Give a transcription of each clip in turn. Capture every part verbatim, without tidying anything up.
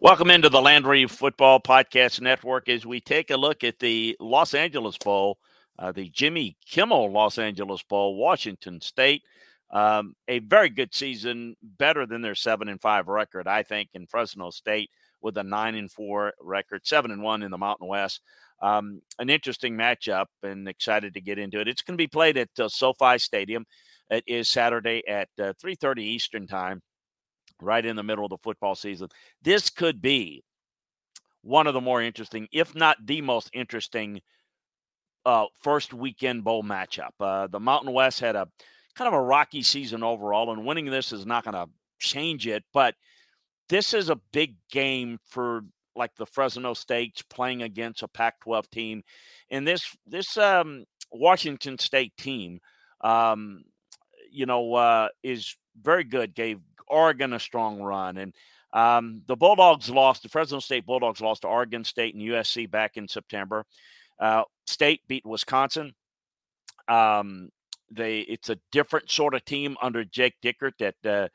Welcome into the Landry Football Podcast Network as we take a look at the Los Angeles Bowl, uh, the Jimmy Kimmel Los Angeles Bowl, Washington State. Um, a very good season, better than their seven and five record, I think, in Fresno State with a nine and four record, seven and one in the Mountain West. Um, an interesting matchup, and excited to get into it. It's going to be played at uh, SoFi Stadium. It is Saturday at uh, three thirty Eastern time. Right in the middle of the football season. This could be one of the more interesting, if not the most interesting, uh, first weekend bowl matchup. Uh, the Mountain West had a kind of a rocky season overall, and winning this is not going to change it. But this is a big game for like the Fresno States playing against a Pac twelve team, and this this um, Washington State team, um, you know, uh, is very good. Gave Oregon a strong run, and um, the Bulldogs lost, the Fresno State Bulldogs lost to Oregon State and U S C back in September. Uh, State beat Wisconsin. Um, they it's a different sort of team under Jake Dickert at uh,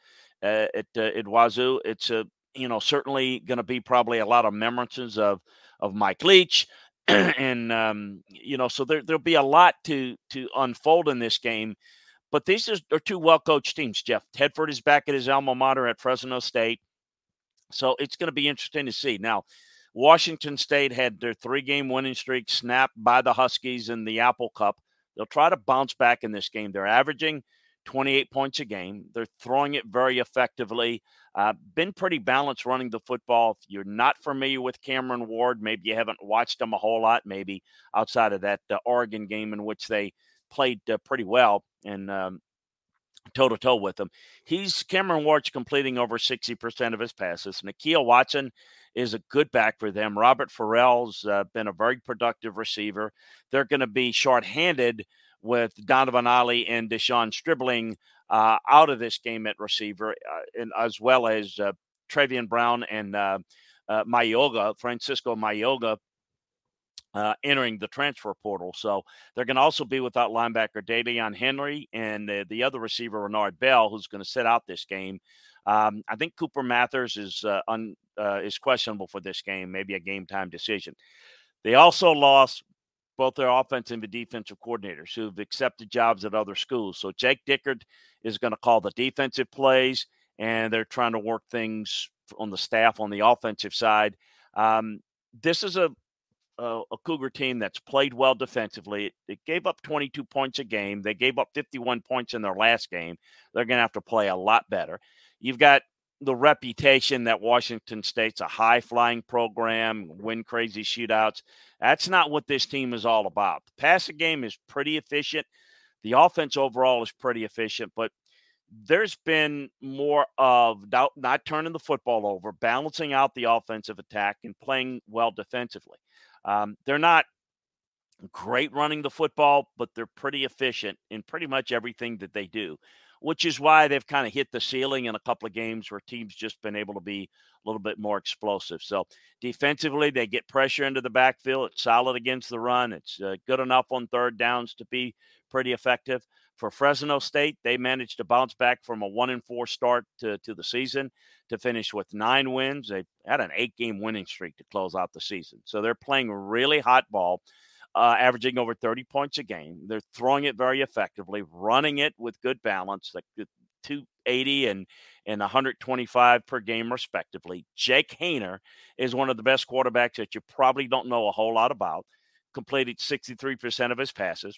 uh, at, uh, at Wazoo. It's a you know certainly going to be probably a lot of memorances of of Mike Leach, and um, you know so there there'll be a lot to to unfold in this game. But these are two well-coached teams. Jeff Tedford is back at his alma mater at Fresno State. So it's going to be interesting to see. Now, Washington State had their three-game winning streak snapped by the Huskies in the Apple Cup. They'll try to bounce back in this game. They're averaging twenty-eight points a game. They're throwing it very effectively. Uh, been pretty balanced running the football. If you're not familiar with Cameron Ward, maybe you haven't watched him a whole lot, maybe outside of that uh, Oregon game in which they played uh, pretty well. And um, toe-to-toe with him. He's Cameron Ward's completing over sixty percent of his passes. Nikhil Watson is a good back for them. Robert Farrell's uh, been a very productive receiver. They're going to be shorthanded with Donovan Ali and Deshaun Stribling uh, out of this game at receiver, uh, and as well as uh, Travian Brown and uh, uh, Mayoga, Francisco Mayoga, Uh, entering the transfer portal. So they're going to also be without linebacker Daiyan Henry and uh, the other receiver, Renard Bell, who's going to sit out this game. Um, I think Cooper Mathers is uh, un, uh, is questionable for this game, maybe a game-time decision. They also lost both their offensive and defensive coordinators who've accepted jobs at other schools. So Jake Dickert is going to call the defensive plays, and they're trying to work things on the staff on the offensive side. Um, this is a Uh, a Cougar team that's played well defensively. It, it gave up twenty-two points a game. They gave up fifty-one points in their last game. They're going to have to play a lot better. You've got the reputation that Washington State's a high-flying program, win crazy shootouts. That's not what this team is all about. The passing game is pretty efficient. The offense overall is pretty efficient, but there's been more of not turning the football over, balancing out the offensive attack, and playing well defensively. Um, they're not great running the football, but they're pretty efficient in pretty much everything that they do, which is why they've kind of hit the ceiling in a couple of games where teams just been able to be a little bit more explosive. So defensively, they get pressure into the backfield. It's solid against the run. It's uh, good enough on third downs to be pretty effective. For Fresno State, they managed to bounce back from a one and four start to, to the season to finish with nine wins. They had an eight-game winning streak to close out the season. So they're playing really hot ball, uh, averaging over thirty points a game. They're throwing it very effectively, running it with good balance, like the two one eighty and and one twenty-five per game, respectively. Jake Hayner is one of the best quarterbacks that you probably don't know a whole lot about. Completed sixty-three percent of his passes.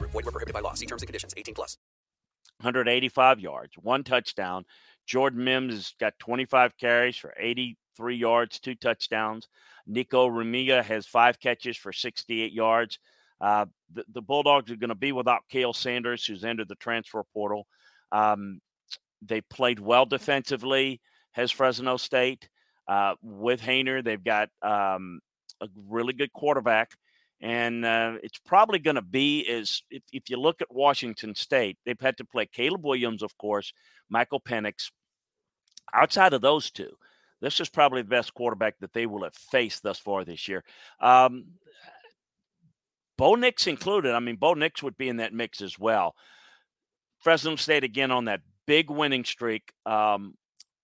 Void where prohibited by law. See terms and conditions. eighteen plus. one eighty-five yards, one touchdown. Jordan Mims has got twenty-five carries for eighty-three yards, two touchdowns. Nico Rumiga has five catches for sixty-eight yards. Uh, the, the Bulldogs are going to be without Cale Sanders, who's entered the transfer portal. Um, They played well defensively, has Fresno State. Uh, with Hayner, they've got um, a really good quarterback. And uh, it's probably going to be, as if, if you look at Washington State, they've had to play Caleb Williams, of course, Michael Penix. Outside of those two, this is probably the best quarterback that they will have faced thus far this year. Um, Bo Nix included. I mean, Bo Nix would be in that mix as well. Fresno State, again, on that big winning streak. Um,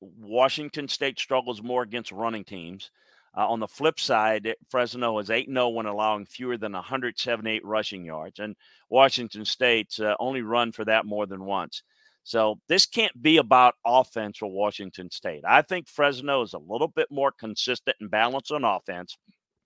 Washington State struggles more against running teams. Uh, on the flip side, Fresno is eight and oh when allowing fewer than one seventy-eight rushing yards. And Washington State's uh, only run for that more than once. So this can't be about offense for Washington State. I think Fresno is a little bit more consistent and balanced on offense.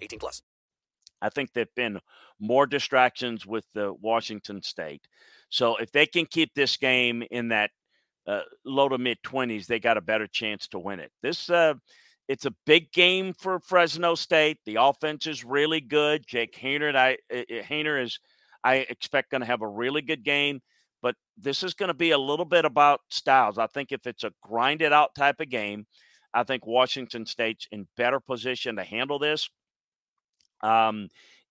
eighteen plus. I think there have been more distractions with the Washington State. So if they can keep this game in that uh, low to mid-twenties, they got a better chance to win it. This uh, it's a big game for Fresno State. The offense is really good. Jake Hayner, I, uh, Hayner is – I expect going to have a really good game, but this is going to be a little bit about styles. I think if it's a grinded out type of game, I think Washington State's in better position to handle this. Um,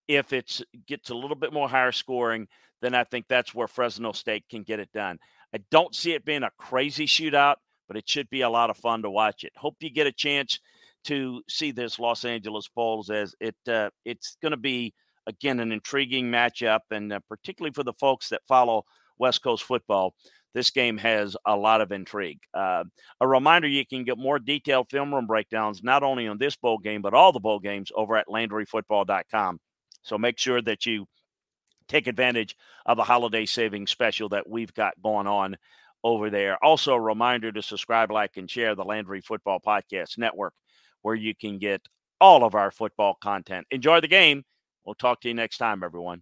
if it gets a little bit more higher scoring, then I think that's where Fresno State can get it done. I don't see it being a crazy shootout, but it should be a lot of fun to watch it. Hope you get a chance to see this Los Angeles Bowl, as it uh, it's going to be, again, an intriguing matchup, and uh, particularly for the folks that follow West Coast football, this game has a lot of intrigue. Uh, a reminder, you can get more detailed film room breakdowns, not only on this bowl game, but all the bowl games over at Landry Football dot com. So make sure that you take advantage of the holiday savings special that we've got going on over there. Also, a reminder to subscribe, like, and share the Landry Football Podcast Network, where you can get all of our football content. Enjoy the game. We'll talk to you next time, everyone.